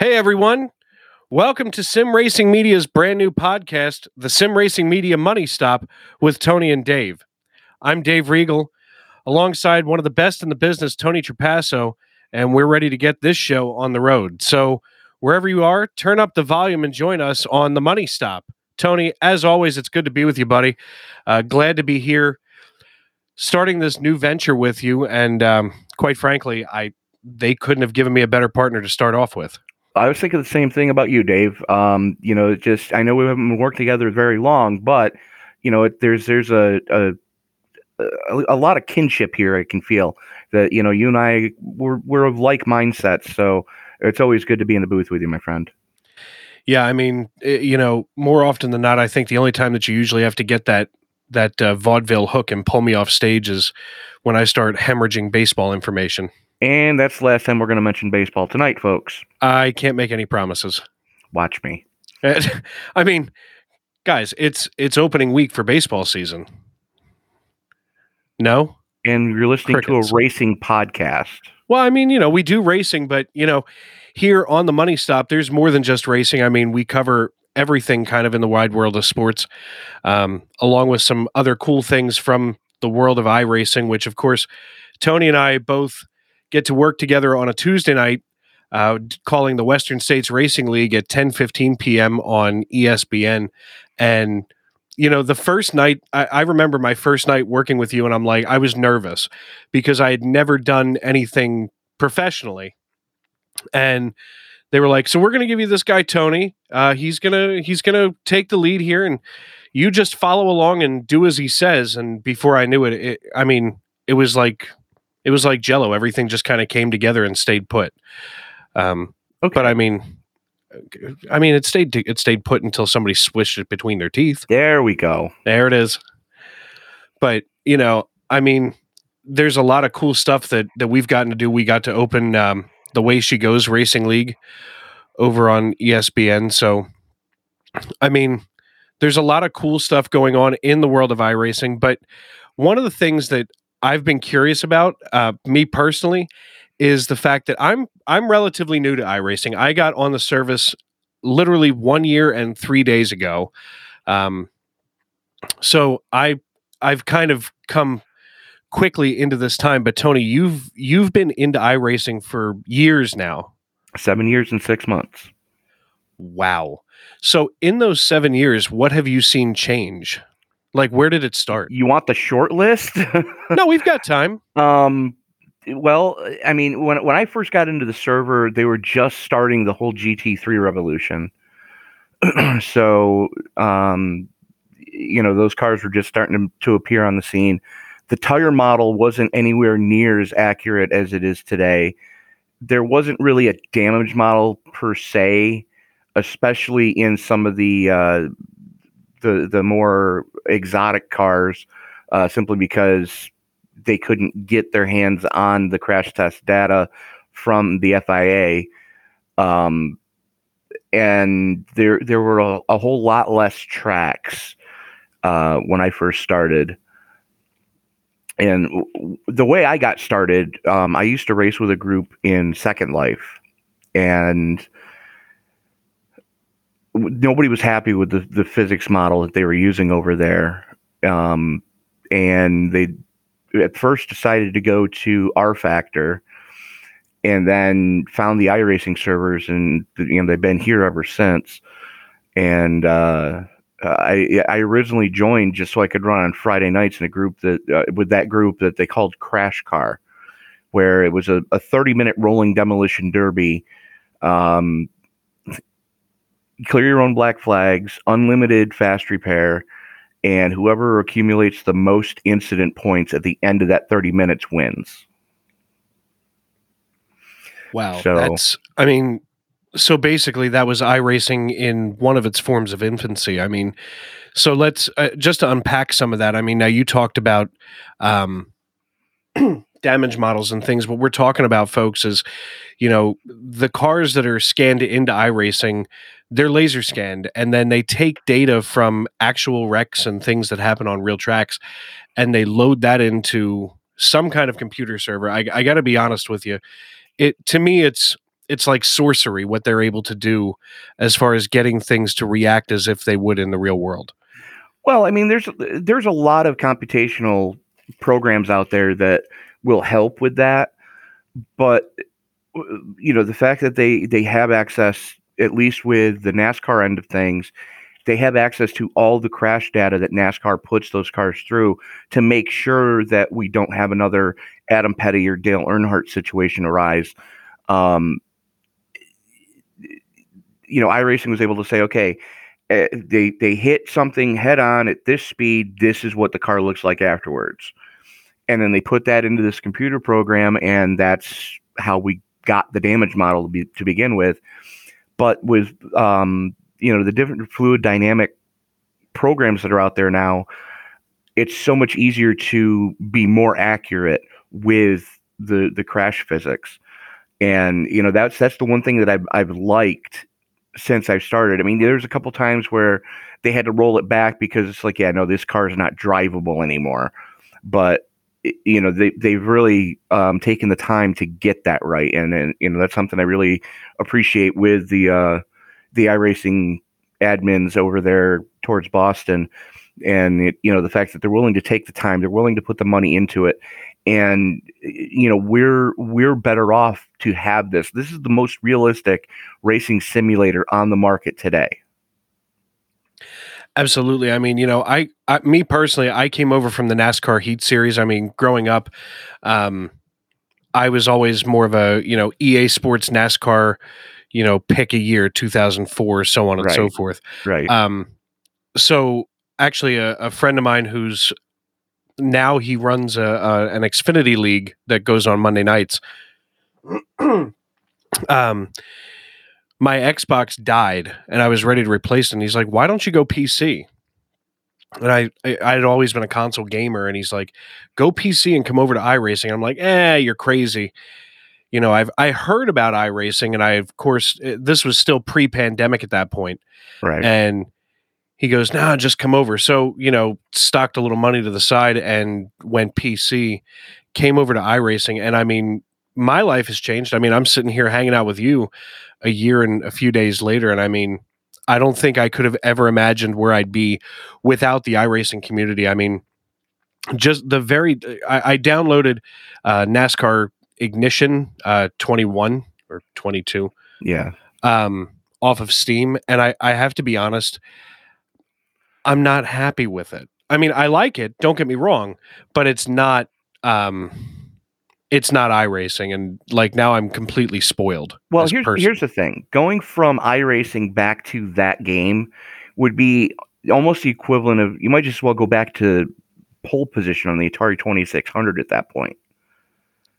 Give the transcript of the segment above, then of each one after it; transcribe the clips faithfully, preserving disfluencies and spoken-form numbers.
Hey everyone, welcome to Sim Racing Media's brand new podcast, the Sim Racing Media Money Stop with Tony and Dave. I'm Dave Riegel, alongside one of the best in the business, Tony Trapasso, and we're ready to get this show on the road. So wherever you are, turn up the volume and join us on the Money Stop. Tony, as always, it's good to be with you, buddy. Uh, glad to be here, starting this new venture with you, and um, quite frankly, I they couldn't have given me a better partner to start off with. I was thinking the same thing about you, Dave. Um, you know, just I know we haven't worked together very long, but you know, it, there's there's a, a a lot of kinship here. I can feel that. You know, you and I we're we're of like mindsets, so it's always good to be in the booth with you, my friend. Yeah, I mean, it, you know, more often than not, I think the only time that you usually have to get that that uh, vaudeville hook and pull me off stage is when I start hemorrhaging baseball information. And that's the last time we're going to mention baseball tonight, folks. I can't make any promises. Watch me. I mean, guys, it's it's opening week for baseball season. No? And you're listening Crickets. to a racing podcast. Well, I mean, you know, we do racing, but, you know, here on the Money Stop, there's more than just racing. I mean, we cover everything kind of in the wide world of sports, um, along with some other cool things from the world of iRacing, which, of course, Tony and I both get to work together on a Tuesday night, uh, calling the Western States Racing League at ten fifteen p.m. on E S B N. And, you know, the first night, I, I remember my first night working with you, and I'm like, I was nervous because I had never done anything professionally. And they were like, so we're going to give you this guy, Tony. Uh, he's going to he's going to take the lead here, and you just follow along and do as he says. And before I knew it, it I mean, it was like... It was like Jell-O. Everything just kind of came together and stayed put. Um, okay. But I mean, I mean, it stayed it stayed put until somebody swished it between their teeth. There we go. There it is. But you know, I mean, there's a lot of cool stuff that that we've gotten to do. We got to open um, the Way She Goes Racing League over on E S P N. So, I mean, there's a lot of cool stuff going on in the world of iRacing. But one of the things that I've been curious about, uh, me personally, is the fact that I'm I'm relatively new to iRacing. I got on the service literally one year and three days ago, um, so I I've kind of come quickly into this time. But Tony, you've you've been into iRacing for years now. Seven years and six months. Wow! So in those seven years, what have you seen change? Like, where did it start? You want the short list? No, we've got time. Um, well, I mean, when when I first got into the server, they were just starting the whole G T three revolution. So, um, you know, those cars were just starting to, to appear on the scene. The tire model wasn't anywhere near as accurate as it is today. There wasn't really a damage model per se, especially in some of the... Uh, the the more exotic cars, uh, simply because they couldn't get their hands on the crash test data from the F I A. Um, and there there were a, a whole lot less tracks uh, when I first started. And w- the way I got started, um, I used to race with a group in Second Life. And nobody was happy with the, the physics model that they were using over there. Um, and they at first decided to go to R Factor and then found the iRacing servers. And, you know, they've been here ever since. And, uh, I, I originally joined just so I could run on Friday nights in a group that, uh, with that group that they called Crash Car, where it was a, a thirty minute rolling demolition derby. Um, Clear your own black flags, unlimited fast repair, and whoever accumulates the most incident points at the end of that thirty minutes wins. Wow. So, that's, I mean, so basically that was iRacing in one of its forms of infancy. I mean, so let's uh, just to unpack some of that. I mean, now you talked about um, damage models and things. What we're talking about, folks, is, you know, the cars that are scanned into iRacing, they're laser scanned, and then they take data from actual wrecks and things that happen on real tracks, and they load that into some kind of computer server. I, I got to be honest with you. It to me, it's it's like sorcery what they're able to do as far as getting things to react as if they would in the real world. Well, I mean, there's there's a lot of computational programs out there that will help with that. But, you know, the fact that they, they have access, at least with the NASCAR end of things, they have access to all the crash data that NASCAR puts those cars through to make sure that we don't have another Adam Petty or Dale Earnhardt situation arise. Um, you know, iRacing was able to say, okay, uh, they, they hit something head on at this speed. This is what the car looks like afterwards. And then they put that into this computer program, and that's how we got the damage model to, be, to begin with. But with, um, you know, the different fluid dynamic programs that are out there now, it's so much easier to be more accurate with the, the crash physics. And, you know, that's, that's the one thing that I've, I've liked since I've started. I mean, there's a couple times where they had to roll it back because it's like, yeah, no, this car is not drivable anymore, but you know, they, they've really um, taken the time to get that right. And, and, you know, that's something I really appreciate with the, uh, the iRacing admins over there towards Boston. And, it, you know, the fact that they're willing to take the time, they're willing to put the money into it. And, you know, we're, we're better off to have this. This is the most realistic racing simulator on the market today. Absolutely. I mean, you know, I, I, me personally, I came over from the NASCAR Heat Series. I mean, growing up, um, I was always more of a, you know, E A Sports NASCAR, you know, pick a year, two thousand four, so on and right. so forth. Right. Um, so actually a, a friend of mine who's now he runs a, a, an Xfinity League that goes on Monday nights. um, my Xbox died and I was ready to replace it. And he's like, why don't you go P C? And I, I, I'd always been a console gamer. And he's like, go P C and come over to iRacing. I'm like, eh, you're crazy. You know, I've, I heard about iRacing and I, of course, this was still pre-pandemic at that point. Right. And he goes, no, nah, just come over. So, you know, stocked a little money to the side and went P C, came over to iRacing. And I mean, my life has changed. I mean, I'm sitting here hanging out with you a year and a few days later. And I mean, I don't think I could have ever imagined where I'd be without the iRacing community. I mean, just the very, I, I downloaded uh, NASCAR Ignition uh, twenty-one or twenty-two yeah, um, off of Steam. And I, I have to be honest, I'm not happy with it. I mean, I like it, don't get me wrong, but it's not, um, it's not iRacing, and like now I'm completely spoiled. Well, here's, here's the thing. Going from iRacing back to that game would be almost the equivalent of, you might just as well go back to pole position on the Atari twenty-six hundred at that point.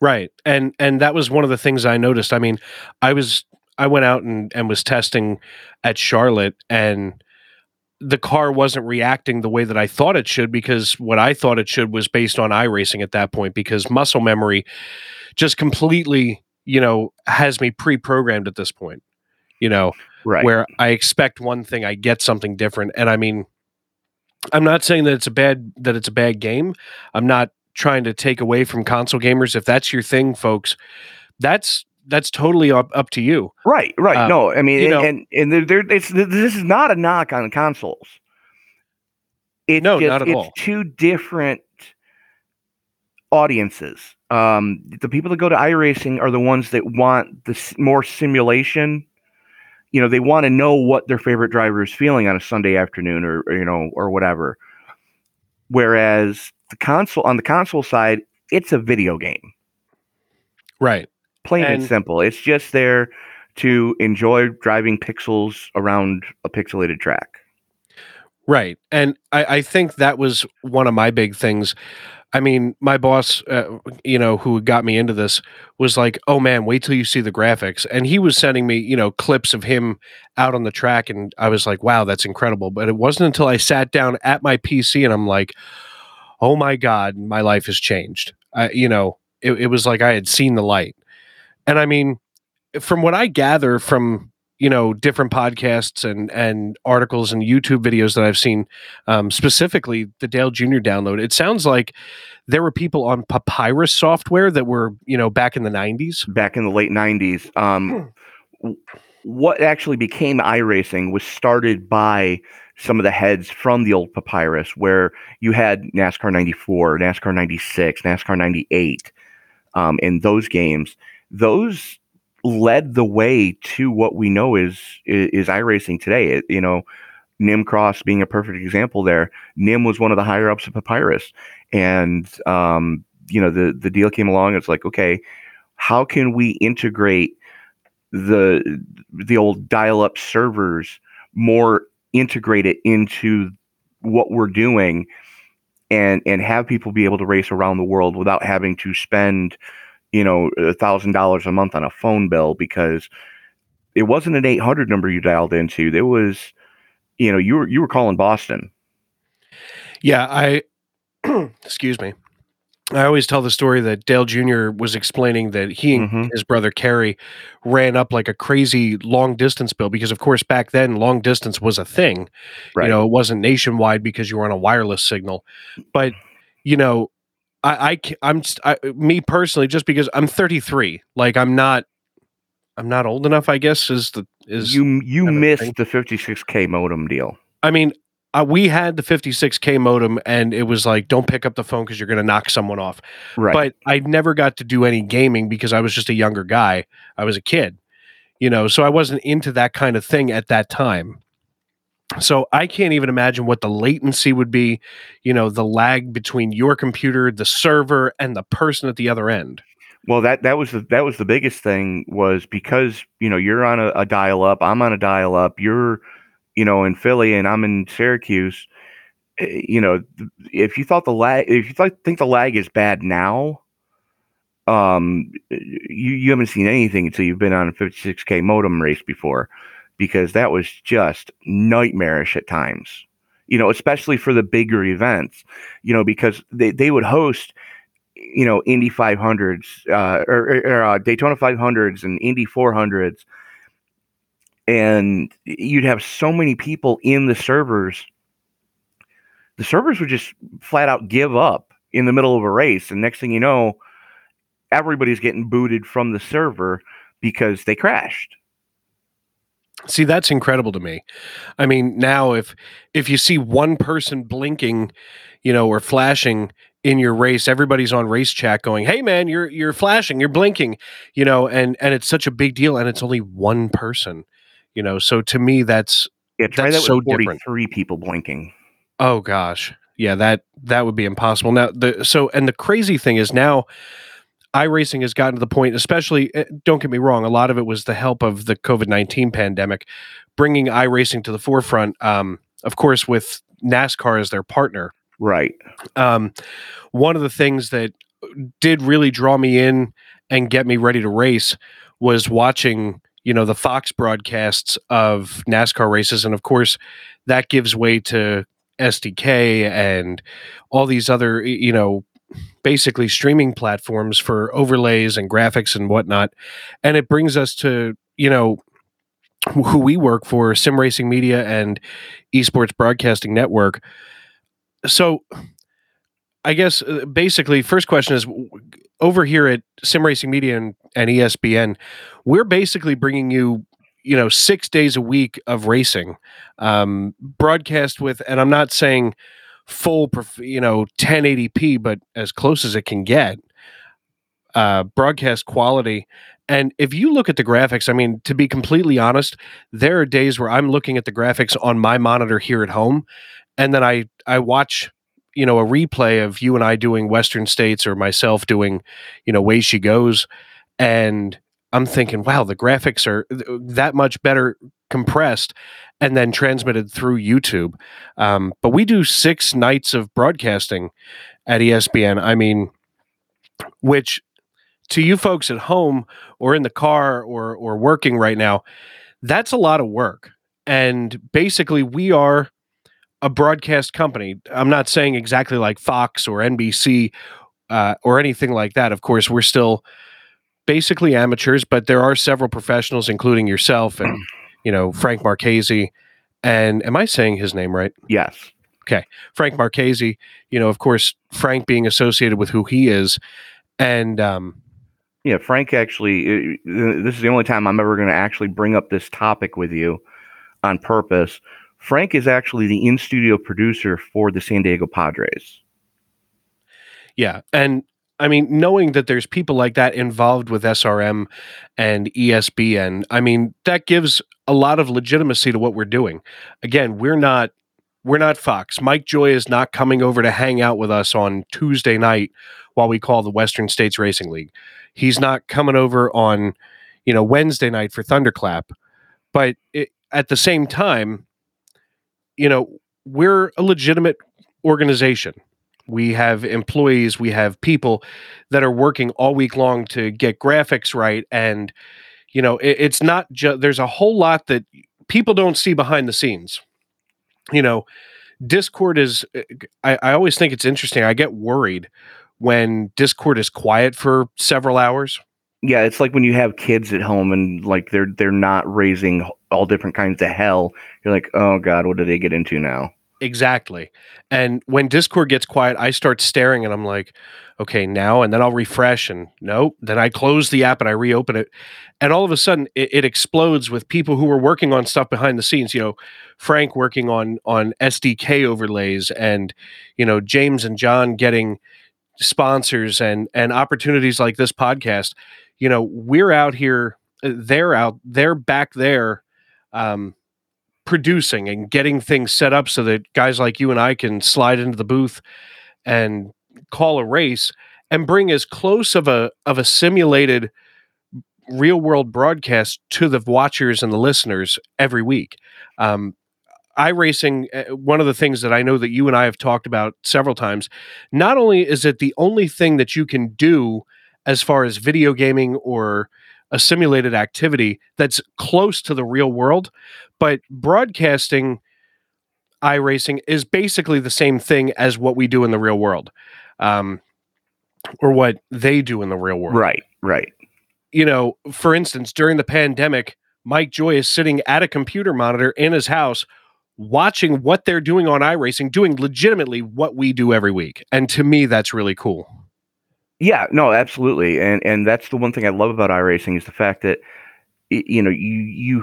Right. And and that was one of the things I noticed. I mean, I was I went out and, and was testing at Charlotte, and the car wasn't reacting the way that I thought it should, because what I thought it should was based on iRacing at that point, because muscle memory just completely, you know, has me pre-programmed at this point, you know, right. Where I expect one thing, I get something different. And I mean, I'm not saying that it's a bad that it's a bad game. I'm not trying to take away from console gamers. If that's your thing, folks, that's that's totally up, up to you. Right, right. Um, no, I mean, and, know, and and there, there, it's this is not a knock on consoles. It no, just, not at it's all. It's two different audiences. Um, the people that go to iRacing are the ones that want the more simulation. You know, they want to know what their favorite driver is feeling on a Sunday afternoon, or, or you know, or whatever. Whereas the console on the console side, it's a video game, right? Plain and, and simple. It's just there to enjoy driving pixels around a pixelated track, right? And I, I think that was one of my big things. I mean, my boss, uh, you know, who got me into this was like, "Oh man, wait till you see the graphics." And he was sending me, you know, clips of him out on the track, and I was like, "Wow, that's incredible." But it wasn't until I sat down at my P C and I'm like, oh my God, my life has changed. Uh, you know, it, it was like I had seen the light. And I mean, from what I gather from, you know, different podcasts and, and articles and YouTube videos that I've seen, um, specifically the Dale Junior download, it sounds like there were people on Papyrus software that were, you know, back in the nineties. Back in the late nineties. Um, hmm. What actually became iRacing was started by some of the heads from the old Papyrus, where you had NASCAR ninety-four, NASCAR ninety-six, NASCAR ninety-eight, um, and those games. Those led the way to what we know is is, is iRacing today. It, you know, Nim Cross being a perfect example there. Nim was one of the higher ups of Papyrus, and um, you know the the deal came along. It's like, okay, how can we integrate the the old dial up servers more, integrate it into what we're doing, and and have people be able to race around the world without having to spend, you know, a thousand dollars a month on a phone bill, because it wasn't an eight hundred number you dialed into. There was, you know, you were, you were calling Boston. Yeah. I, excuse me. I always tell the story that Dale Junior was explaining that he and mm-hmm. his brother Kerry ran up like a crazy long distance bill, because of course back then long distance was a thing, right. You know, it wasn't nationwide because you were on a wireless signal, but you know, I, I I'm I, me personally, just because I'm thirty-three, like I'm not, I'm not old enough, I guess, is the, is you, you missed the fifty-six K modem deal. I mean, uh, we had the fifty-six K modem and it was like, don't pick up the phone, 'cause you're going to knock someone off. Right. But I never got to do any gaming because I was just a younger guy. I was a kid, you know, so I wasn't into that kind of thing at that time. So I can't even imagine what the latency would be, you know, the lag between your computer, the server, and the person at the other end. Well, that that was the that was the biggest thing, was because, you know, you're on a, a dial up, I'm on a dial up, you're, you know, in Philly and I'm in Syracuse. You know, if you thought the lag, if you th- think the lag is bad now, um, you you haven't seen anything until you've been on a fifty-six K modem race before. Because that was just nightmarish at times, you know, especially for the bigger events, you know, because they, they would host, you know, Indy five hundreds uh, or, or uh, Daytona five hundreds and Indy four hundreds. And you'd have so many people in the servers. The servers would just flat out give up in the middle of a race. And next thing you know, everybody's getting booted from the server because they crashed. See, that's incredible to me. I mean, now if if you see one person blinking, you know, or flashing in your race, everybody's on race chat going, "Hey, man, you're you're flashing, you're blinking," you know, and and it's such a big deal, and it's only one person, you know. So to me, that's yeah. Try that's that so with forty-three different. People blinking. Oh gosh, yeah that that would be impossible. Now the so and the crazy thing is now, iRacing has gotten to the point, especially, don't get me wrong, a lot of it was the help of the COVID nineteen pandemic, bringing iRacing to the forefront, um, of course, with NASCAR as their partner. Right. Um, one of the things that did really draw me in and get me ready to race was watching, you know, the Fox broadcasts of NASCAR races. And of course, that gives way to S D K and all these other, you know, basically streaming platforms for overlays and graphics and whatnot. And it brings us to, you know, who we work for, Sim Racing Media and Esports Broadcasting Network. So I guess uh, basically first question is, over here at Sim Racing Media and, and E S B N, we're basically bringing you, you know, six days a week of racing, um, broadcast with, and I'm not saying full, you know, ten eighty p, but as close as it can get, uh, broadcast quality. And if you look at the graphics, I mean, to be completely honest, there are days where I'm looking at the graphics on my monitor here at home, and then I, I watch, you know, a replay of you and I doing Western States, or myself doing, you know, Way She Goes, and I'm thinking, wow, the graphics are that much better compressed and then transmitted through YouTube. Um, but we do six nights of broadcasting at E S P N. I mean, which to you folks at home or in the car or, or working right now, that's a lot of work. And basically we are a broadcast company. I'm not saying exactly like Fox or N B C uh, or anything like that. Of course, we're still basically amateurs, but there are several professionals, including yourself and you know, Frank Marchese. And am I saying his name right? Yes. Okay. Frank Marchese, you know, of course, Frank being associated with who he is. And, um, yeah, Frank actually, this is the only time I'm ever going to actually bring up this topic with you on purpose. Frank is actually the in-studio producer for the San Diego Padres. Yeah. And I mean, knowing that there's people like that involved with S R M and E S B N, I mean, that gives a lot of legitimacy to what we're doing. Again, we're not, we're not Fox. Mike Joy is not coming over to hang out with us on Tuesday night while we call the Western States Racing League. He's not coming over on, you know, Wednesday night for Thunderclap. But it, at the same time, you know, we're a legitimate organization. We have employees, we have people that are working all week long to get graphics right. And, you know, it, it's not just, there's a whole lot that people don't see behind the scenes. You know, Discord is, I, I always think it's interesting. I get worried when Discord is quiet for several hours. Yeah, it's like when you have kids at home and like they're they're not raising all different kinds of hell. You're like, oh God, what do they get into now? Exactly. And when Discord gets quiet, I start staring and I'm like, okay, now, and then I'll refresh and nope. Then I close the app and I reopen it. And all of a sudden it, it explodes with people who are working on stuff behind the scenes. You know, Frank working on, on S D K overlays and, you know, James and John getting sponsors and, and opportunities like this podcast. You know, we're out here, they're out, they're back there, um, producing and getting things set up so that guys like you and I can slide into the booth and call a race and bring as close of a, of a simulated real world broadcast to the watchers and the listeners every week. Um, iRacing, one of the things that I know that you and I have talked about several times, not only is it the only thing that you can do as far as video gaming or a simulated activity that's close to the real world, but broadcasting iRacing is basically the same thing as what we do in the real world, um, or what they do in the real world. Right, right. You know, for instance, during the pandemic, Mike Joy is sitting at a computer monitor in his house watching what they're doing on iRacing, doing legitimately what we do every week. And to me, that's really cool. Yeah, no, absolutely. And and that's the one thing I love about iRacing is the fact that, you know, you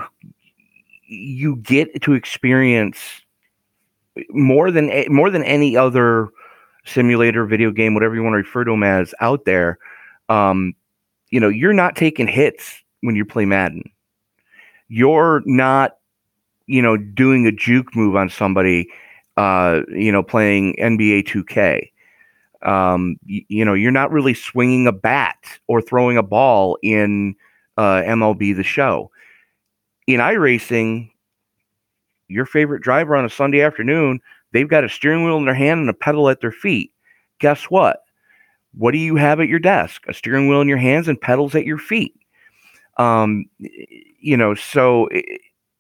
you you get to experience more than more than any other simulator, video game, whatever you want to refer to them as out there. Um, you know, you're not taking hits when you play Madden. You're not, you know, doing a juke move on somebody, uh, you know, playing N B A two K. Um, you, you know, you're not really swinging a bat or throwing a ball in uh, M L B The Show. In iRacing, your favorite driver on a Sunday afternoon, they've got a steering wheel in their hand and a pedal at their feet. Guess what? What do you have at your desk? A steering wheel in your hands and pedals at your feet. Um, you know, so,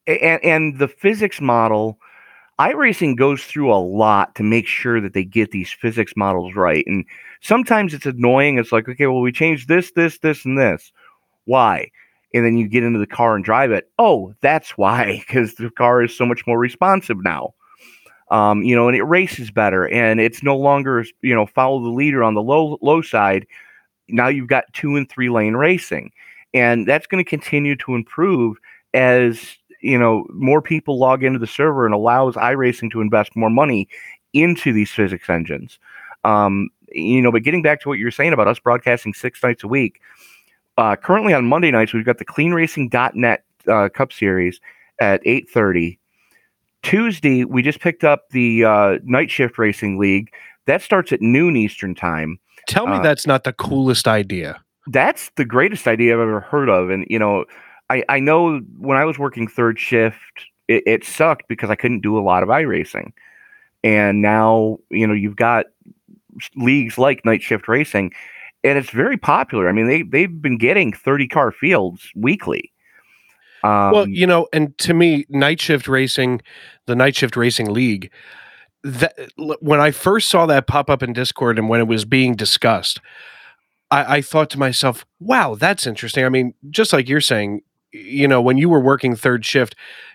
and, and the physics model, iRacing goes through a lot to make sure that they get these physics models right. And sometimes it's annoying. It's like, okay, well, we changed this, this, this, and this. Why? And then you get into the car and drive it. Oh, that's why, because the car is so much more responsive now. Um, you know, and it races better. And it's no longer, you know, follow the leader on the low, low side. Now you've got two and three lane racing. And that's going to continue to improve as, you know, more people log into the server and allows iRacing to invest more money into these physics engines. Um, you know, but getting back to what you're saying about us broadcasting six nights a week, uh, currently on Monday nights, we've got the clean racing dot net uh, Cup Series at eight thirty. Tuesday, we just picked up the uh, Night Shift Racing League. That starts at noon Eastern time. Tell me uh, that's not the coolest idea. That's the greatest idea I've ever heard of. And, you know, I, I know when I was working third shift, it, it sucked because I couldn't do a lot of iRacing. And now, you know, you've got leagues like Night Shift Racing, and it's very popular. I mean, they, they've been getting thirty-car fields weekly. Um, well, you know, and to me, Night Shift Racing, the Night Shift Racing League, that, when I first saw that pop up in Discord and when it was being discussed, I, I thought to myself, wow, that's interesting. I mean, just like you're saying, you know, when you were working third shift,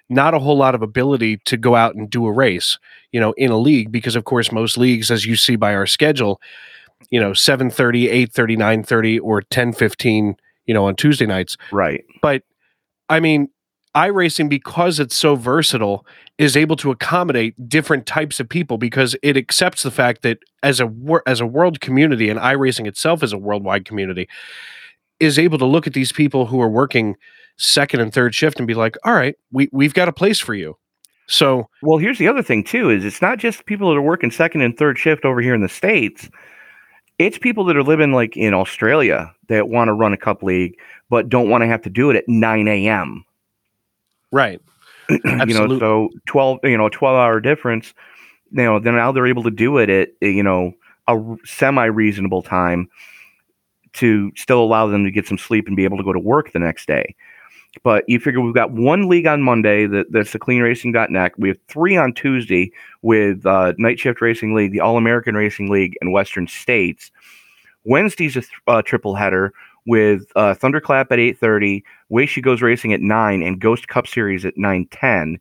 not a whole lot of ability to go out and do a race, you know, in a league, because of course, most leagues, as you see by our schedule, you know, seven thirty, eight thirty, nine thirty, or ten fifteen, you know, on Tuesday nights. Right. But I mean, iRacing, because it's so versatile, is able to accommodate different types of people, because it accepts the fact that as a as a world community, and iRacing itself is a worldwide community, is able to look at these people who are working second and third shift and be like, all right, we, we've got a place for you. So, well, here's the other thing too, is it's not just people that are working second and third shift over here in the States. It's people that are living like in Australia that want to run a cup league, but don't want to have to do it at nine a.m. Right. Absolutely. You know, so twelve, you know, twelve hour difference, you know, then now they're able to do it at, you know, a semi reasonable time to still allow them to get some sleep and be able to go to work the next day. But you figure we've got one league on Monday, that, that's the clean racing dot net. We have three on Tuesday with uh, Night Shift Racing League, the All-American Racing League, and Western States. Wednesday's a th- uh, triple header with uh, Thunderclap at eight thirty, Way She Goes Racing at nine, and Ghost Cup Series at nine ten.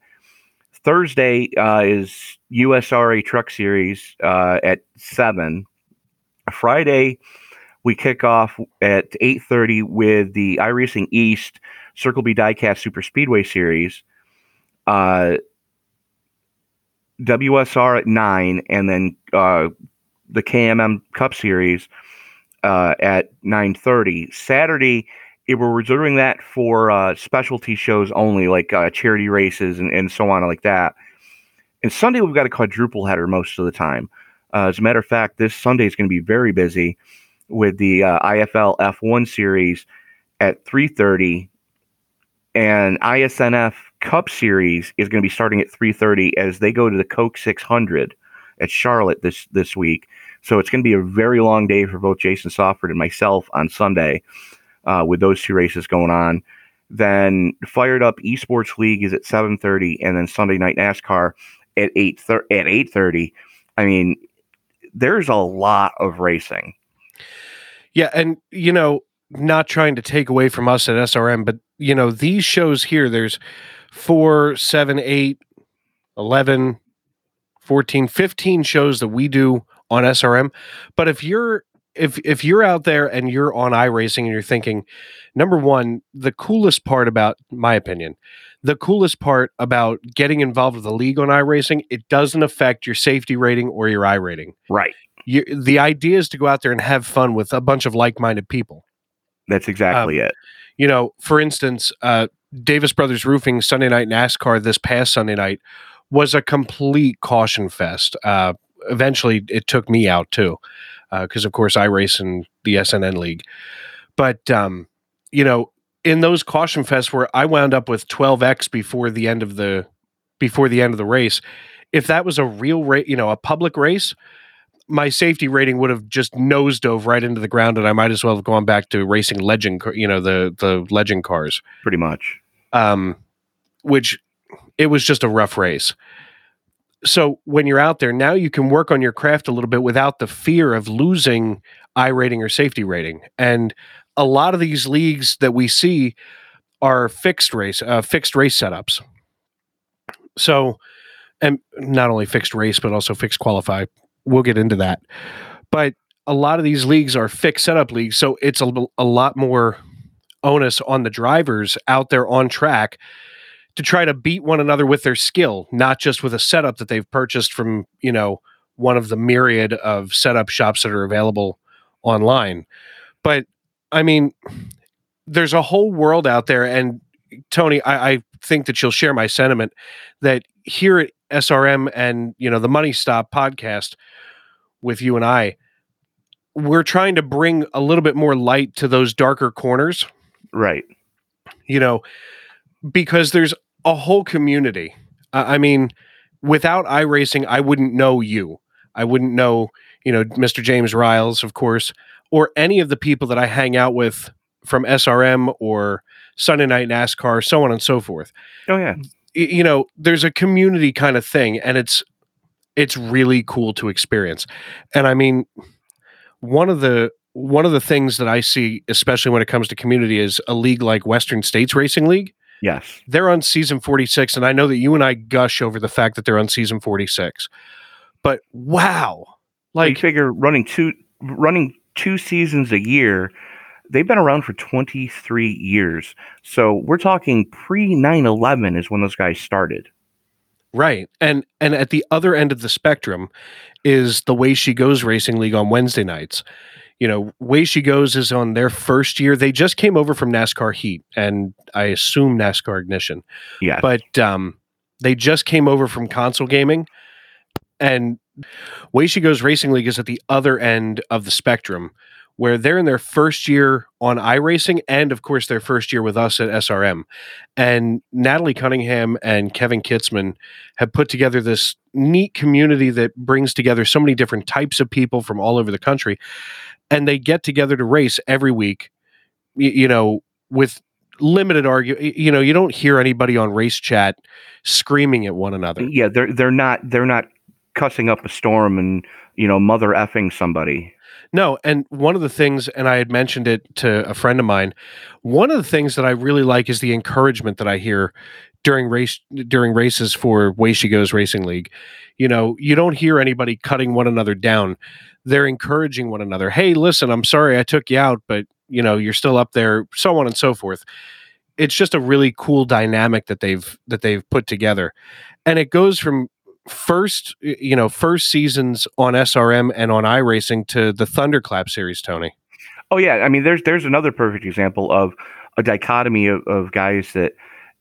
Thursday uh, is U S R A Truck Series uh, at seven. Friday, we kick off at eight thirty with the iRacing East Circle B Diecast Super Speedway Series, uh, W S R at nine, and then uh, the K M M Cup Series uh, at nine thirty. Saturday, it, we're reserving that for uh, specialty shows only, like uh, charity races and, and so on like that. And Sunday, we've got a quadruple header most of the time. Uh, as a matter of fact, this Sunday is going to be very busy with the uh, I F L F one Series at three thirty, and I S N F Cup Series is going to be starting at three thirty as they go to the Coke six hundred at Charlotte this, this week. So it's going to be a very long day for both Jason Sofford and myself on Sunday uh, with those two races going on. Then Fired Up Esports League is at seven thirty, and then Sunday Night NASCAR at eight thirty. I mean, there's a lot of racing. Yeah, and, you know, not trying to take away from us at S R M, but, you know, these shows here, there's four, seven, eight, eleven, fourteen, fifteen shows that we do on S R M. But if you're if if you're out there and you're on iRacing and you're thinking, number one, the coolest part about, my opinion, the coolest part about getting involved with the league on iRacing, it doesn't affect your safety rating or your I rating. Right. You, the idea is to go out there and have fun with a bunch of like-minded people. That's exactly um, it. You know, for instance, uh, Davis Brothers Roofing Sunday Night NASCAR this past Sunday night was a complete caution fest. Uh, eventually, it took me out too, because uh, of course I race in the S N N League. But um, you know, in those caution fests where I wound up with twelve X before the end of the before the end of the race, if that was a real race, you know, a public race, my safety rating would have just nose dove right into the ground, and I might as well have gone back to racing legend, you know, the, the legend cars pretty much, um, which it was just a rough race. So when you're out there now, you can work on your craft a little bit without the fear of losing I rating or safety rating. And a lot of these leagues that we see are fixed race, uh, fixed race setups. So, and not only fixed race, but also fixed qualify. We'll get into that. But a lot of these leagues are fixed setup leagues, so it's a, a lot more onus on the drivers out there on track to try to beat one another with their skill, not just with a setup that they've purchased from, you know, one of the myriad of setup shops that are available online. But, I mean, there's a whole world out there, and Tony, I, I think that you'll share my sentiment that here at S R M and, you know, the Money Stop podcast with you and I, we're trying to bring a little bit more light to those darker corners. Right. You know, because there's a whole community. Uh, I mean, without iRacing, I wouldn't know you. I wouldn't know, you know, Mister James Riles, of course, or any of the people that I hang out with from S R M or Sunday Night NASCAR, so on and so forth. Oh, yeah. You know, there's a community kind of thing, and it's it's really cool to experience. And I mean, one of the one of the things that I see, especially when it comes to community, is a league like Western States Racing League. Yes. They're on season forty-six, and I know that you and I gush over the fact that they're on season forty-six. But wow. Like, you figure running two running two seasons a year, they've been around for twenty-three years. So we're talking pre nine eleven is when those guys started. Right. And and at the other end of the spectrum is the Way She Goes Racing League on Wednesday nights. You know, Way She Goes is on their first year. They just came over from NASCAR Heat and I assume NASCAR Ignition. Yeah. But um, they just came over from console gaming. And Way She Goes Racing League is at the other end of the spectrum where they're in their first year on iRacing and, of course, their first year with us at S R M. And Natalie Cunningham and Kevin Kitzman have put together this neat community that brings together so many different types of people from all over the country. And they get together to race every week, you, you know, with limited argue. You know, you don't hear anybody on race chat screaming at one another. Yeah, they're they're not they're not cussing up a storm and, you know, mother effing somebody. No, and one of the things, and I had mentioned it to a friend of mine, one of the things that I really like is the encouragement that I hear during race during races for Way She Goes Racing League. You know, you don't hear anybody cutting one another down. They're encouraging one another. Hey, listen, I'm sorry I took you out, but, you know, you're still up there, so on and so forth. It's just a really cool dynamic that they've that they've put together. And it goes from First, you know, first seasons on S R M and on iRacing to the Thunderclap series, Tony. Oh yeah, I mean, there's there's another perfect example of a dichotomy of, of guys that,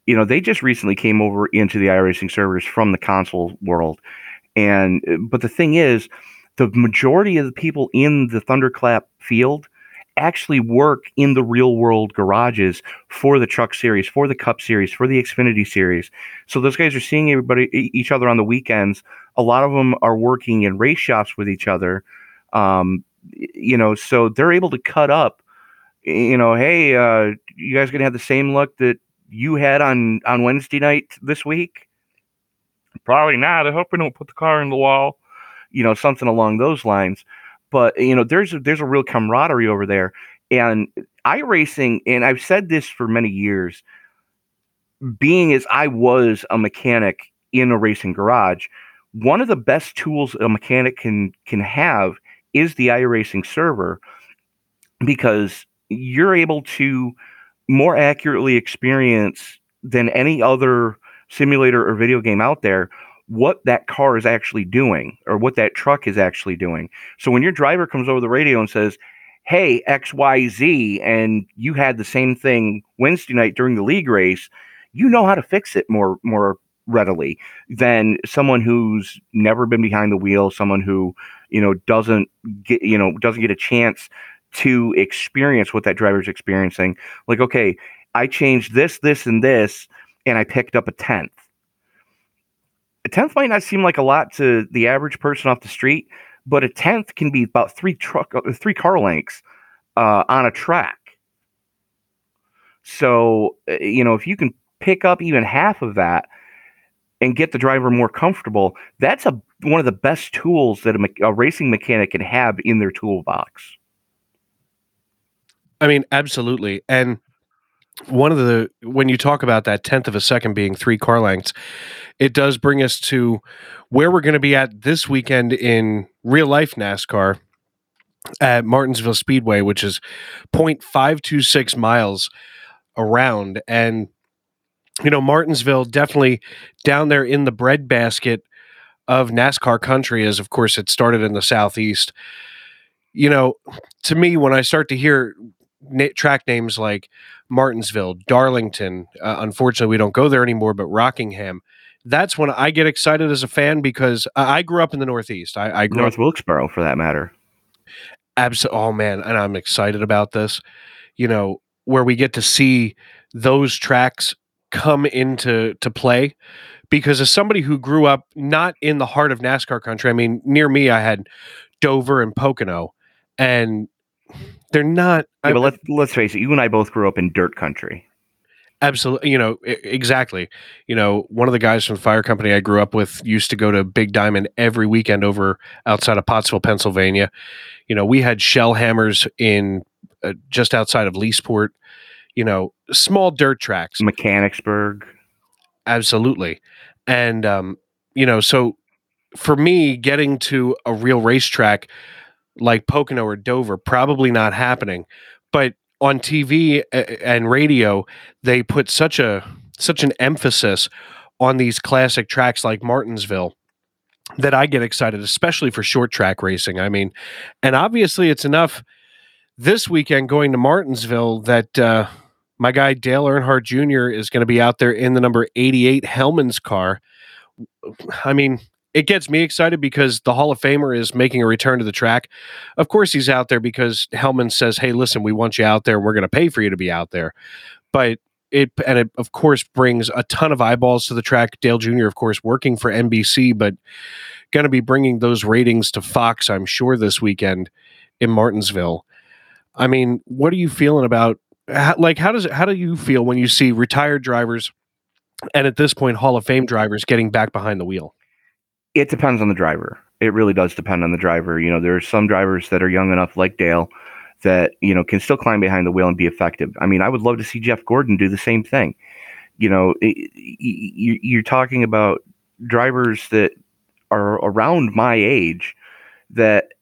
you know, they just recently came over into the iRacing servers from the console world, and but the thing is, the majority of the people in the Thunderclap field actually work in the real world garages for the truck series, for the cup series, for the Xfinity series. So those guys are seeing everybody, each other on the weekends. A lot of them are working in race shops with each other. Um, you know, so they're able to cut up, you know, hey, uh, you guys going to have the same luck that you had on, on Wednesday night this week? Probably not. I hope we don't put the car in the wall, you know, something along those lines. But, you know, there's a, there's a real camaraderie over there. And iRacing, and I've said this for many years, being as I was a mechanic in a racing garage, one of the best tools a mechanic can can have is the iRacing server, because you're able to more accurately experience than any other simulator or video game out there what that car is actually doing or what that truck is actually doing. So when your driver comes over the radio and says, hey, X Y Z, and you had the same thing Wednesday night during the league race, you know how to fix it more, more readily than someone who's never been behind the wheel, someone who, you know, doesn't get, you know, doesn't get a chance to experience what that driver's experiencing. Like, okay, I changed this, this, and this, and I picked up a tenth. A tenth might not seem like a lot to the average person off the street, but a tenth can be about three truck, three car lengths uh, on a track. So, you know, if you can pick up even half of that and get the driver more comfortable, that's a one of the best tools that a, me- a racing mechanic can have in their toolbox. I mean, absolutely. And one of the, when you talk about that tenth of a second being three car lengths, it does bring us to where we're going to be at this weekend in real life NASCAR at Martinsville Speedway, which is point five two six miles around. And, you know, Martinsville definitely down there in the breadbasket of NASCAR country, as of course it started in the Southeast. You know, to me, when I start to hear na- track names like Martinsville, Darlington, uh, unfortunately we don't go there anymore, but Rockingham, that's when I get excited as a fan, because I, I grew up in the Northeast. I, I grew North up Wilkesboro for that matter. Absolutely. Oh man. And I'm excited about this, you know, where we get to see those tracks come into to play, because as somebody who grew up not in the heart of NASCAR country, I mean, near me, I had Dover and Pocono, and they're not. Yeah, but let's, let's face it. You and I both grew up in dirt country. Absolutely. You know, exactly. You know, one of the guys from the fire company I grew up with used to go to Big Diamond every weekend over outside of Pottsville, Pennsylvania. You know, we had shell hammers in uh, just outside of Leesport, you know, small dirt tracks. Mechanicsburg. Absolutely. And, um, you know, so for me, getting to a real racetrack like Pocono or Dover, probably not happening, but on T V and radio, they put such a such an emphasis on these classic tracks like Martinsville that I get excited, especially for short track racing. I mean, and obviously it's enough this weekend going to Martinsville that uh, my guy Dale Earnhardt Junior is going to be out there in the number eighty-eight Hellman's car. I mean, it gets me excited because the Hall of Famer is making a return to the track. Of course, he's out there because Hellman says, hey, listen, we want you out there. We're going to pay for you to be out there. But it, and it, of course, brings a ton of eyeballs to the track. Dale Junior, of course, working for N B C, but going to be bringing those ratings to Fox, I'm sure, this weekend in Martinsville. I mean, what are you feeling about, how, like, how does how do you feel when you see retired drivers and at this point, Hall of Fame drivers getting back behind the wheel? It depends on the driver. It really does depend on the driver. You know, there are some drivers that are young enough, like Dale, that, you know, can still climb behind the wheel and be effective. I mean, I would love to see Jeff Gordon do the same thing. You know, it, you, you're talking about drivers that are around my age that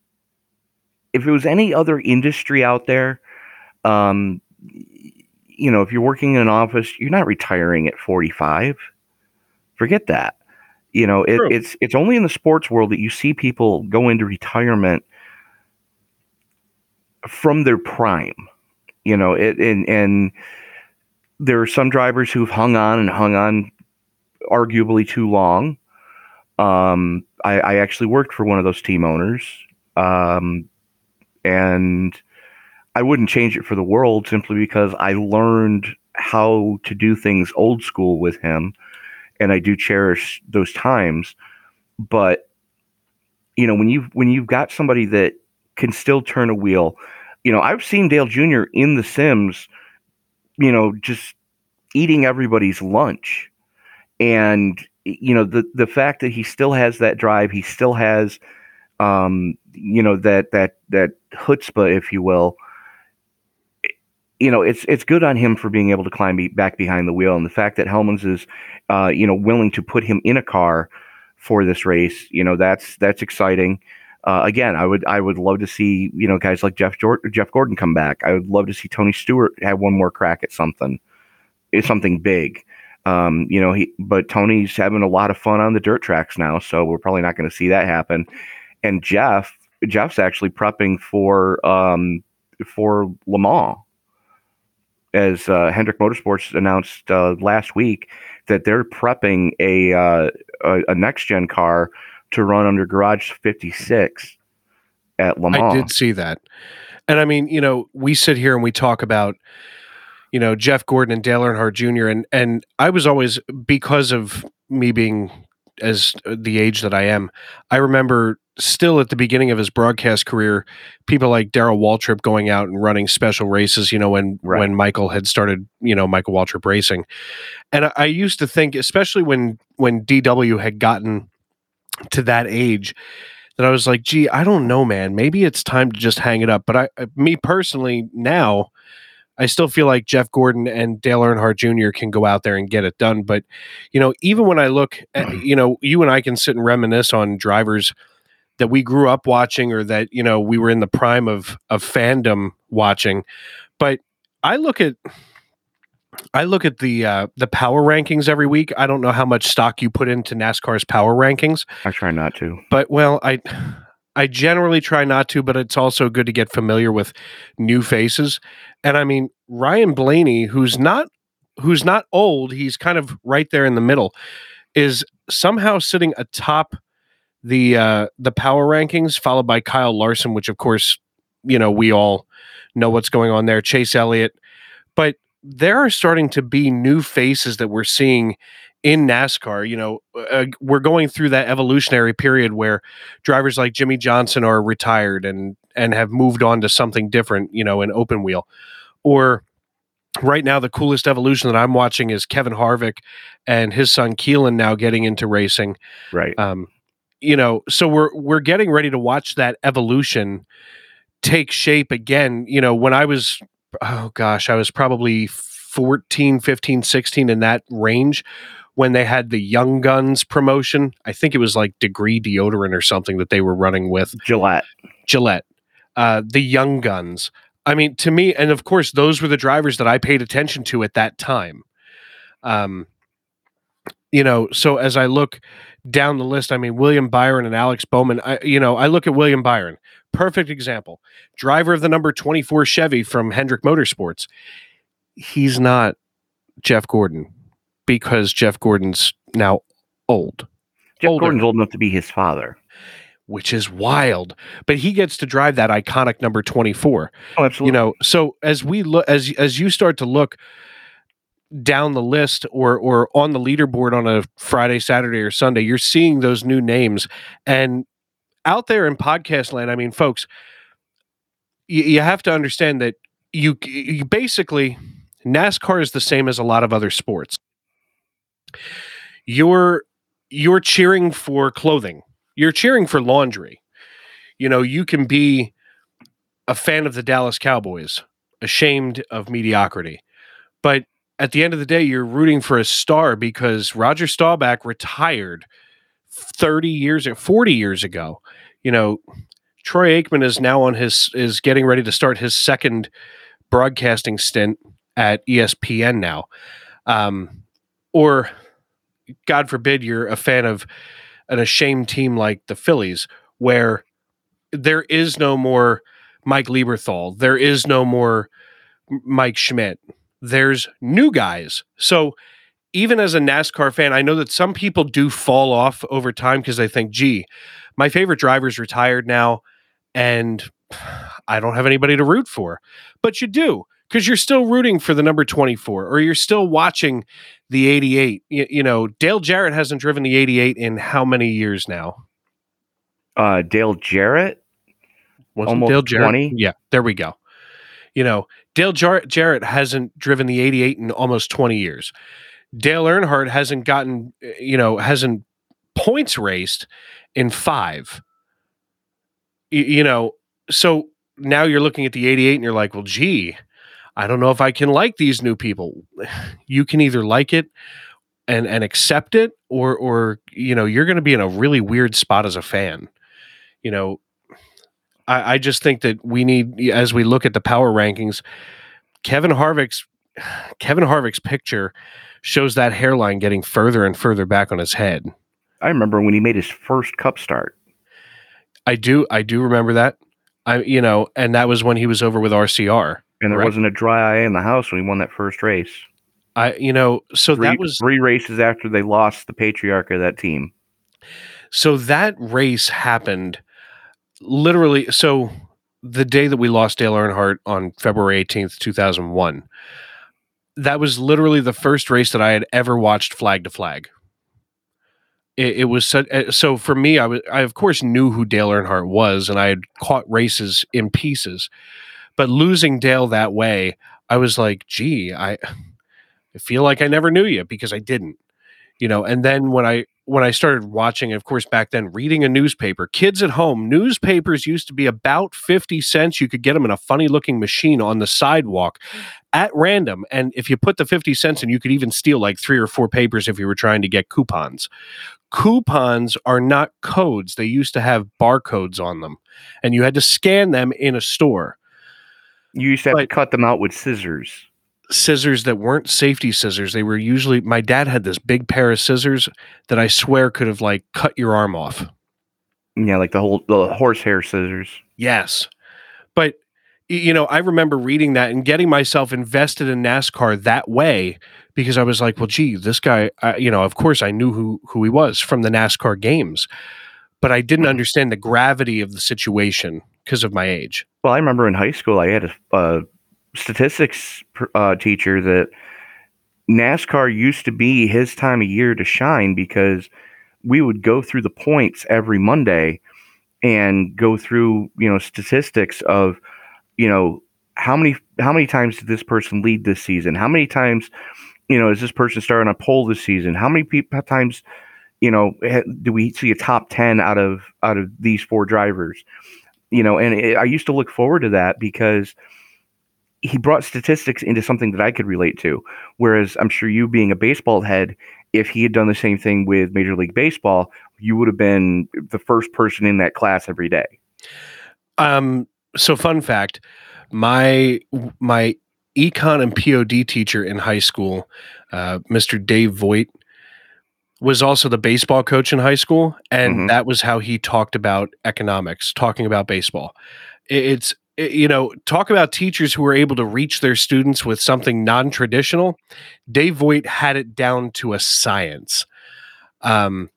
if it was any other industry out there, um, you know, if you're working in an office, you're not retiring at forty-five. Forget that. You know, it, it's it's only in the sports world that you see people go into retirement from their prime. You know, it, and and there are some drivers who've hung on and hung on, arguably too long. Um, I, I actually worked for one of those team owners, um, and I wouldn't change it for the world simply because I learned how to do things old school with him. And I do cherish those times, but you know, when you when you've got somebody that can still turn a wheel, you know, I've seen Dale Junior in the Sims, you know, just eating everybody's lunch, and you know, the the fact that he still has that drive, he still has, um, you know, that that that chutzpah, if you will. You know, it's it's good on him for being able to climb be back behind the wheel. And the fact that Hellman's is, uh, you know, willing to put him in a car for this race, you know, that's that's exciting. Uh, again, I would I would love to see, you know, guys like Jeff Jordan, Jeff Gordon come back. I would love to see Tony Stewart have one more crack at something, something big. Um, you know, he but Tony's having a lot of fun on the dirt tracks now, so we're probably not going to see that happen. And Jeff, Jeff's actually prepping for um, for Le Mans. As uh, Hendrick Motorsports announced uh, last week, that they're prepping a uh, a, a next gen car to run under Garage fifty-six at Le Mans. I did see that, and I mean, you know, we sit here and we talk about, you know, Jeff Gordon and Dale Earnhardt Junior and and I was always, because of me being as the age that I am, I remember still at the beginning of his broadcast career, people like Daryl Waltrip going out and running special races, you know, when, right. when Michael had started, you know, Michael Waltrip Racing. And I, I used to think, especially when, when D W had gotten to that age, that I was like, gee, I don't know, man, maybe it's time to just hang it up. But I, me personally now, I still feel like Jeff Gordon and Dale Earnhardt Junior can go out there and get it done. But, you know, even when I look at, you know, you and I can sit and reminisce on drivers that we grew up watching or that, you know, we were in the prime of, of fandom watching. But I look at, I look at the, uh, the power rankings every week. I don't know how much stock you put into NASCAR's power rankings. I try not to, but well, I, I generally try not to, but it's also good to get familiar with new faces. And I mean, Ryan Blaney, who's not, who's not old, he's kind of right there in the middle, is somehow sitting atop the uh the power rankings, followed by Kyle Larson, which of course, you know, we all know what's going on there, Chase Elliott. But there are starting to be new faces that we're seeing in NASCAR. You know, uh, we're going through that evolutionary period where drivers like Jimmy Johnson are retired and and have moved on to something different, you know, an open wheel, or right now, the coolest evolution that I'm watching is Kevin Harvick and his son Keelan now getting into racing. Right. Um, you know, so we're we're getting ready to watch that evolution take shape again. You know, when I was, oh gosh, I was probably fourteen, fifteen, sixteen in that range when they had the Young Guns promotion. I think it was like Degree deodorant or something that they were running with. Gillette. Gillette. Uh, the Young Guns. I mean, to me, and of course, those were the drivers that I paid attention to at that time. Um, you know, so as I look down the list, I mean, William Byron and Alex Bowman, I, you know, I look at William Byron, perfect example, driver of the number twenty-four Chevy from Hendrick Motorsports. He's not Jeff Gordon because Jeff Gordon's now old. Jeff older. Gordon's old enough to be his father. Which is wild, but he gets to drive that iconic number twenty-four. Oh, absolutely. You know, so as we look, as as you start to look down the list or or on the leaderboard on a Friday, Saturday, or Sunday, you're seeing those new names. And out there in podcast land, I mean, folks, you, you have to understand that you, you basically NASCAR is the same as a lot of other sports. You're you're cheering for clothing. You're cheering for laundry. You know, you can be a fan of the Dallas Cowboys, ashamed of mediocrity. But at the end of the day, you're rooting for a star because Roger Staubach retired thirty years or forty years ago. You know, Troy Aikman is now on his, is getting ready to start his second broadcasting stint at E S P N now. Um, or God forbid you're a fan of an ashamed team like the Phillies, where there is no more Mike Lieberthal. There is no more Mike Schmidt. There's new guys. So even as a NASCAR fan, I know that some people do fall off over time because they think, gee, my favorite driver's retired now and I don't have anybody to root for. But you do, because you're still rooting for the number twenty-four, or you're still watching the eighty-eight. You, you know, Dale Jarrett hasn't driven the eighty-eight in how many years now? Uh, Dale Jarrett? Wasn't almost Dale Jarrett? twenty? Yeah, there we go. You know, Dale Jar- Jarrett hasn't driven the eighty-eight in almost twenty years. Dale Earnhardt hasn't gotten, you know, hasn't points raced in five. You, you know, so now you're looking at the eighty-eight and you're like, well, gee, I don't know if I can like these new people. You can either like it and, and accept it, or, or, you know, you're going to be in a really weird spot as a fan. You know, I, I just think that we need, as we look at the power rankings, Kevin Harvick's, Kevin Harvick's picture shows that hairline getting further and further back on his head. I remember when he made his first Cup start. I do. I do remember that. I, you know, and that was when he was over with R C R. And there right. wasn't a dry eye in the house when he won that first race. I, you know, so three, that was three races after they lost the patriarch of that team. So that race happened literally. So the day that we lost Dale Earnhardt on February eighteenth, two thousand one, that was literally the first race that I had ever watched flag to flag. It, it was so, so for me, I was, I of course knew who Dale Earnhardt was, and I had caught races in pieces. But losing Dale that way, I was like, gee, I, I feel like I never knew you, because I didn't, you know. And then when I when I started watching, of course, back then, reading a newspaper, kids at home, newspapers used to be about fifty cents. You could get them in a funny looking machine on the sidewalk at random. And if you put the fifty cents in, you could even steal like three or four papers if you were trying to get coupons. Coupons are not codes. They used to have barcodes on them, and you had to scan them in a store. You used to have but to cut them out with scissors. Scissors that weren't safety scissors. They were usually, my dad had this big pair of scissors that I swear could have like cut your arm off. Yeah, like the whole the horsehair scissors. Yes. But, you know, I remember reading that and getting myself invested in NASCAR that way, because I was like, well, gee, this guy, I, you know, of course I knew who, who he was from the NASCAR games, but I didn't understand the gravity of the situation because of my age. Well, I remember in high school, I had a, a statistics uh, teacher that NASCAR used to be his time of year to shine, because we would go through the points every Monday and go through, you know, statistics of, you know, how many how many times did this person lead this season? How many times, you know, is this person starting a pole this season? How many people, how times, you know, do we see a top ten out of out of these four drivers? You know, and it, I used to look forward to that because he brought statistics into something that I could relate to. Whereas I'm sure you, being a baseball head, if he had done the same thing with Major League Baseball, you would have been the first person in that class every day. Um. So, fun fact, my my econ and P O D teacher in high school, uh, Mister Dave Voigt, was also the baseball coach in high school, and mm-hmm. that was how he talked about economics, talking about baseball. It, it's it, you know, talk about teachers who are able to reach their students with something non-traditional. Dave Voigt had it down to a science. Um,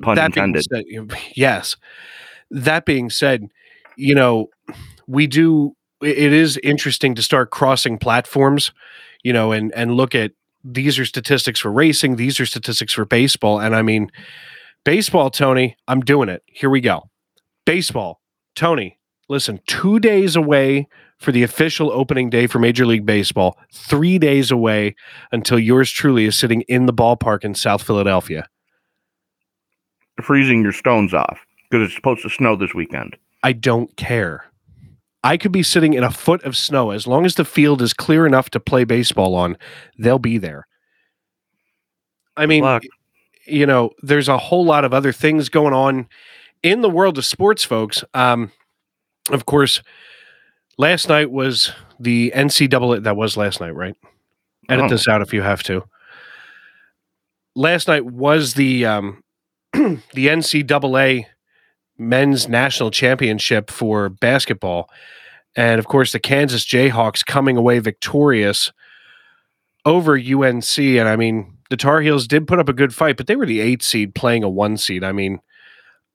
Pun intended. That being said, yes. That being said, you know, we do, it is interesting to start crossing platforms, you know, and, and look at these are statistics for racing. These are statistics for baseball. And I mean, baseball, Tony, I'm doing it. Here we go. Baseball, Tony, listen, two days away for the official opening day for Major League Baseball, three days away until yours truly is sitting in the ballpark in South Philadelphia. Freezing your stones off because it's supposed to snow this weekend. I don't care. I could be sitting in a foot of snow. As long as the field is clear enough to play baseball on, they'll be there. I mean, Luck. you know, there's a whole lot of other things going on in the world of sports, folks. Um, of course, last night was the N C double A. That was last night, right? Edit oh. this out if you have to. Last night was the um, the N C double A Men's National Championship for basketball. And of course, the Kansas Jayhawks coming away victorious over U N C. And I mean, the Tar Heels did put up a good fight, but they were the eight seed playing a one seed. I mean,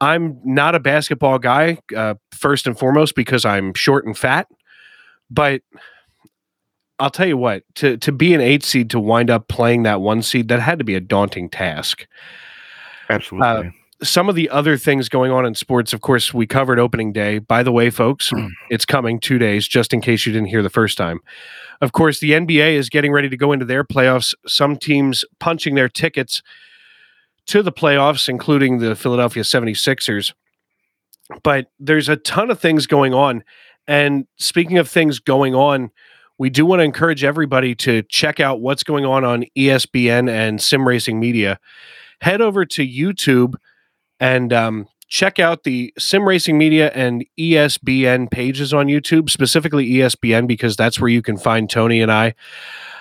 I'm not a basketball guy, uh, first and foremost, because I'm short and fat. But I'll tell you what, to, to be an eight seed, to wind up playing that one seed, that had to be a daunting task. Absolutely. Uh, Some of the other things going on in sports, of course, we covered opening day. By the way, folks, it's coming two days, just in case you didn't hear the first time. Of course, the N B A is getting ready to go into their playoffs. Some teams punching their tickets to the playoffs, including the Philadelphia seventy-sixers. But there's a ton of things going on. And speaking of things going on, we do want to encourage everybody to check out what's going on on E S B N and Sim Racing Media. Head over to YouTube and um, check out the Sim Racing Media and E S B N pages on YouTube, specifically E S B N, because that's where you can find Tony and I.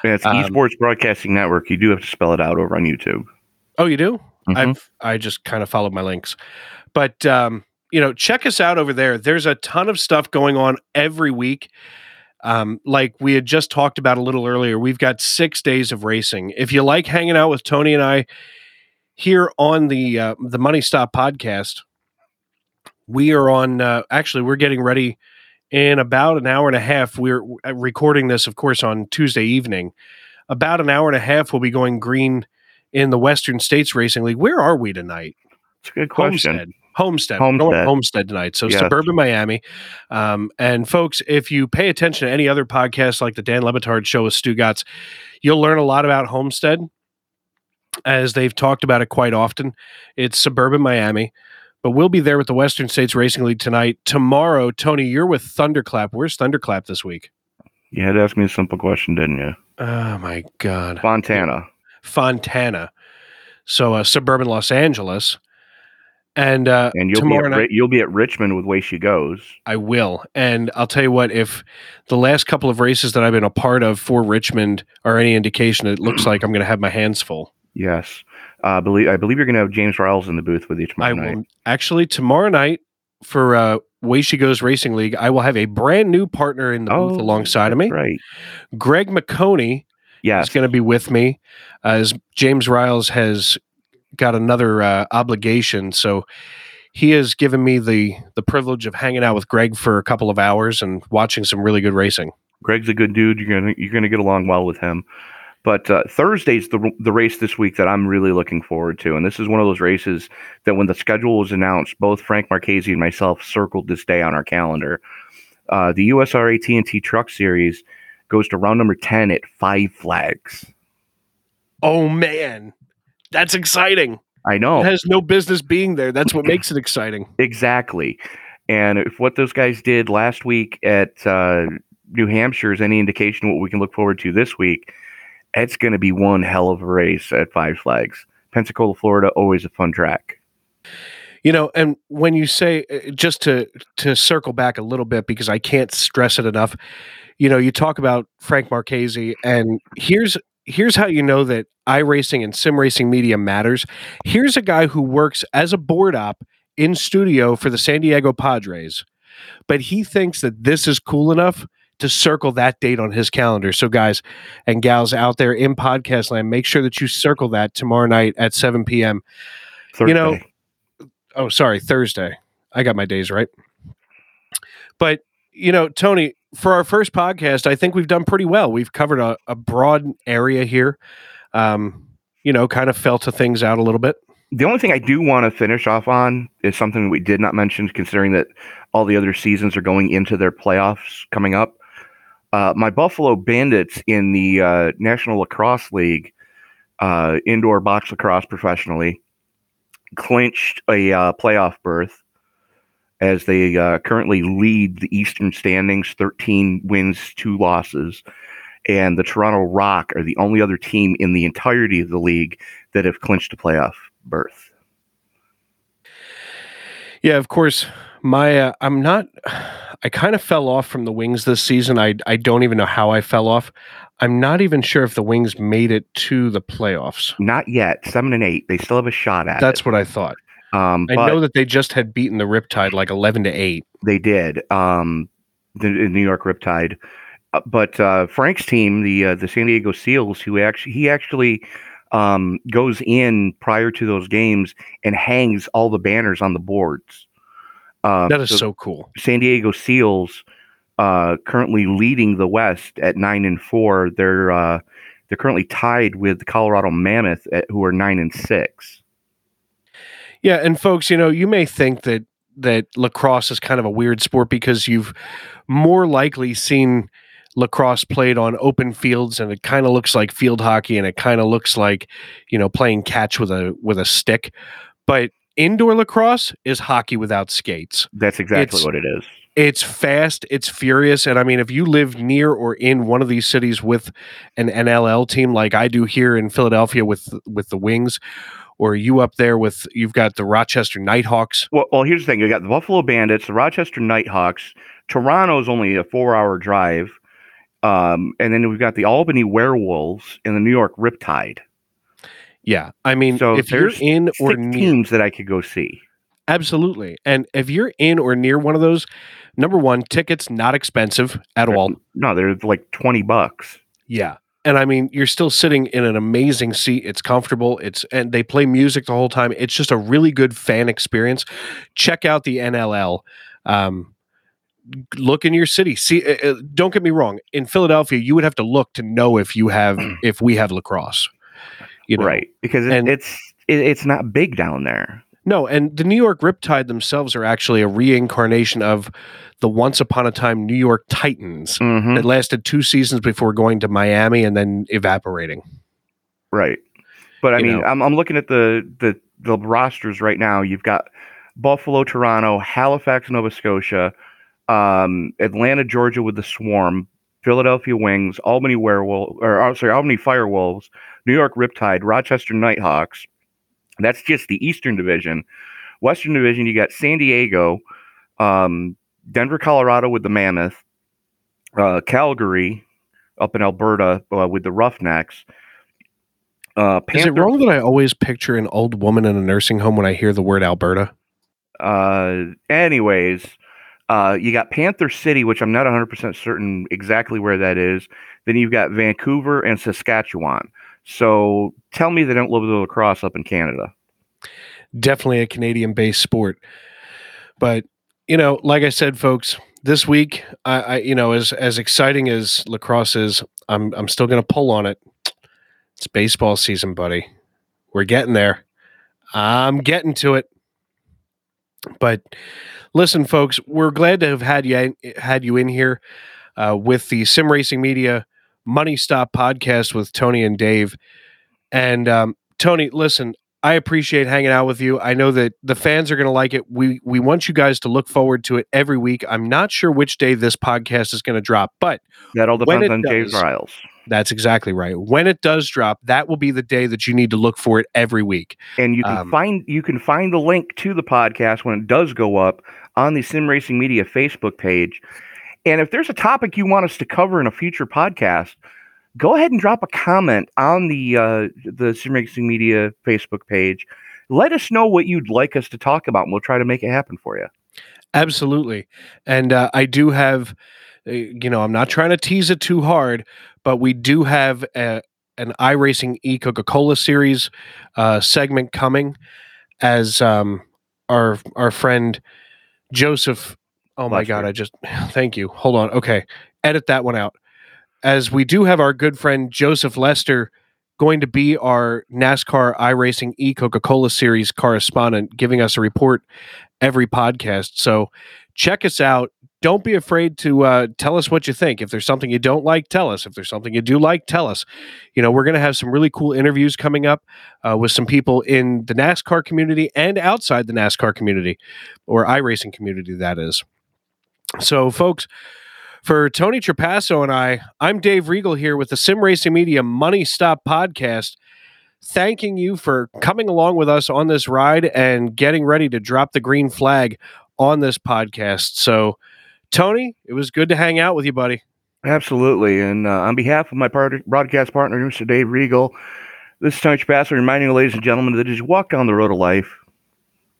Yeah, it's um, Esports Broadcasting Network. You do have to spell it out over on YouTube. Oh, you do? Mm-hmm. I've I just kind of followed my links. But, um, you know, check us out over there. There's a ton of stuff going on every week. Um, like we had just talked about a little earlier, we've got six days of racing. If you like hanging out with Tony and I here on the uh, the Money Stop podcast, we are on. Uh, actually, we're getting ready in about an hour and a half. We're recording this, of course, on Tuesday evening. About an hour and a half, we'll be going green in the Western States Racing League. Where are we tonight? It's a good question. Homestead. Homestead. Homestead, going Homestead tonight. So yes. Suburban Miami. Um, and folks, if you pay attention to any other podcasts like the Dan Le Batard Show with Stu Gatz, you'll learn a lot about Homestead, as they've talked about it quite often. It's suburban Miami, but we'll be there with the Western States Racing League tonight. Tomorrow, Tony, you're with Thunderclap. Where's Thunderclap this week? You had asked me a simple question, didn't you? Oh, my God. Fontana. Fontana. So uh, suburban Los Angeles. And uh, and you'll tomorrow be at, night, you'll be at Richmond with Way She Goes. I will, and I'll tell you what. If the last couple of races that I've been a part of for Richmond are any indication, it looks like I'm going to have my hands full. Yes, uh, believe I believe you're going to have James Riles in the booth with you tomorrow I night. Will, actually, tomorrow night for uh, Way She Goes Racing League, I will have a brand new partner in the oh, booth alongside of me. Right, Greg McConey yes. is going to be with me, uh, as James Riles has got another uh, obligation, so he has given me the the privilege of hanging out with Greg for a couple of hours and watching some really good racing. Greg's a good dude. You're gonna you're gonna get along well with him. But uh, Thursday's the the race this week that I'm really looking forward to. And this is one of those races that when the schedule was announced, both Frank Marchese and myself circled this day on our calendar. Uh, the U S R A T and T Truck Series goes to round number ten at Five Flags. Oh, man. That's exciting. I know. It has no business being there. That's what makes it exciting. Exactly. And if what those guys did last week at uh, New Hampshire is any indication of what we can look forward to this week, it's going to be one hell of a race at Five Flags. Pensacola, Florida, always a fun track. You know, and when you say, just to to circle back a little bit, because I can't stress it enough, you know, you talk about Frank Marchese, and here's here's how you know that iRacing and Sim Racing Media matters. Here's a guy who works as a board op in studio for the San Diego Padres, but he thinks that this is cool enough to circle that date on his calendar. So guys and gals out there in podcast land, make sure that you circle that tomorrow night at seven p.m. Thursday. You know, oh, sorry, Thursday. I got my days right. But, you know, Tony, for our first podcast, I think we've done pretty well. We've covered a, a broad area here, um, you know, kind of felt things out a little bit. The only thing I do want to finish off on is something we did not mention, considering that all the other seasons are going into their playoffs coming up. Uh, my Buffalo Bandits in the uh, National Lacrosse League, uh, indoor box lacrosse professionally, clinched a uh, playoff berth as they uh, currently lead the Eastern standings, thirteen wins, two losses. And the Toronto Rock are the only other team in the entirety of the league that have clinched a playoff berth. Yeah, of course. My, uh, I'm not, I kind of fell off from the Wings this season. I I don't even know how I fell off. I'm not even sure if the Wings made it to the playoffs. Not yet. Seven and eight. They still have a shot at it. That's what I thought. Um, I know that they just had beaten the Riptide like eleven to eight. They did. Um, the, the New York Riptide. Uh, but uh, Frank's team, the uh, the San Diego Seals, who actually, he actually um, goes in prior to those games and hangs all the banners on the boards. Um, that is so, so cool. San Diego Seals uh, currently leading the West at nine and four. They're uh, they're currently tied with the Colorado Mammoth, at, who are nine and six. Yeah, and folks, you know, you may think that that lacrosse is kind of a weird sport because you've more likely seen lacrosse played on open fields, and it kind of looks like field hockey, and it kind of looks like, you know, playing catch with a with a stick, but indoor lacrosse is hockey without skates. That's exactly it's, what it is. It's fast, it's furious, and I mean, if you live near or in one of these cities with an N L L team like I do here in Philadelphia with with the Wings, or you up there with, you've got the Rochester Nighthawks. Well, well here's the thing. You got the Buffalo Bandits, the Rochester Nighthawks. Toronto's only a four-hour drive. Um, and then we've got the Albany Werewolves and the New York Riptide. Yeah, I mean, so if you're in or near teams that I could go see, absolutely. And if you're in or near one of those, number one, tickets not expensive at all. No, they're like twenty bucks. Yeah, and I mean, you're still sitting in an amazing seat. It's comfortable. It's and they play music the whole time. It's just a really good fan experience. Check out the N L L. Um, look in your city. See, uh, don't get me wrong. In Philadelphia, you would have to look to know if you have if we have lacrosse. You know? Right, because it, and, it's it, it's not big down there. No, and the New York Riptide themselves are actually a reincarnation of the once upon a time New York Titans mm-hmm. that lasted two seasons before going to Miami and then evaporating. Right, but I you mean, know. I'm I'm looking at the, the the rosters right now. You've got Buffalo, Toronto, Halifax, Nova Scotia, um, Atlanta, Georgia with the Swarm, Philadelphia Wings, Albany Werewolves, or I'm sorry, Albany Firewolves, New York Riptide, Rochester Nighthawks. That's just the Eastern Division. Western Division, you got San Diego, um, Denver, Colorado with the Mammoth, uh, Calgary up in Alberta uh, with the Roughnecks. Uh, Panther- Is it wrong that I always picture an old woman in a nursing home when I hear the word Alberta? Uh, anyways, uh, you got Panther City, which I'm not one hundred percent certain exactly where that is. Then you've got Vancouver and Saskatchewan. So tell me they don't love the lacrosse up in Canada. Definitely a Canadian-based sport. But, you know, like I said, folks, this week, I, I you know, as as exciting as lacrosse is, I'm I'm still going to pull on it. It's baseball season, buddy. We're getting there. I'm getting to it. But listen, folks, we're glad to have had you in, had you in here uh, with the Sim Racing Media Money Stop podcast with Tony and Dave. And um, Tony, listen, I appreciate hanging out with you. I know that the fans are going to like it. We we want you guys to look forward to it every week. I'm not sure which day this podcast is going to drop, but that all depends on James Riles. That's exactly right. When it does drop, that will be the day that you need to look for it every week. And you can um, find you can find the link to the podcast when it does go up on the Sim Racing Media Facebook page. And if there's a topic you want us to cover in a future podcast, go ahead and drop a comment on the uh, the Sim Racing Media Facebook page. Let us know what you'd like us to talk about, and we'll try to make it happen for you. Absolutely. And uh, I do have, you know, I'm not trying to tease it too hard, but we do have a, an iRacing e Coca-Cola series uh, segment coming, as um, our our friend Joseph. Oh my Last God! Week. I just thank you. Hold on. Okay, edit that one out. As we do have our good friend Joseph Lester going to be our NASCAR iRacing e Coca-Cola series correspondent, giving us a report every podcast. So check us out. Don't be afraid to uh, tell us what you think. If there's something you don't like, tell us. If there's something you do like, tell us. You know, we're going to have some really cool interviews coming up uh, with some people in the NASCAR community and outside the NASCAR community, or iRacing community, that is. So, folks, for Tony Trapasso and I, I'm Dave Riegel here with the Sim Racing Media Money Stop podcast, thanking you for coming along with us on this ride and getting ready to drop the green flag on this podcast. So, Tony, it was good to hang out with you, buddy. Absolutely. And uh, on behalf of my part- broadcast partner, Mister Dave Riegel, this is Tony Trapasso reminding you, ladies and gentlemen, that as you walk down the road of life,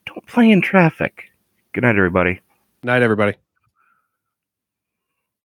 don't play in traffic. Good night, everybody. Night, everybody.